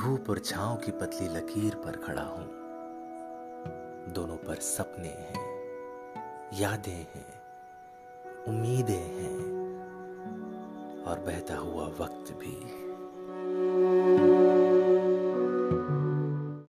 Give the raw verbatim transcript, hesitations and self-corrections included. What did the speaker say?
धूप और छांव की पतली लकीर पर खड़ा हूं। दोनों पर सपने हैं, यादें हैं, उम्मीदें हैं और बहता हुआ वक्त भी।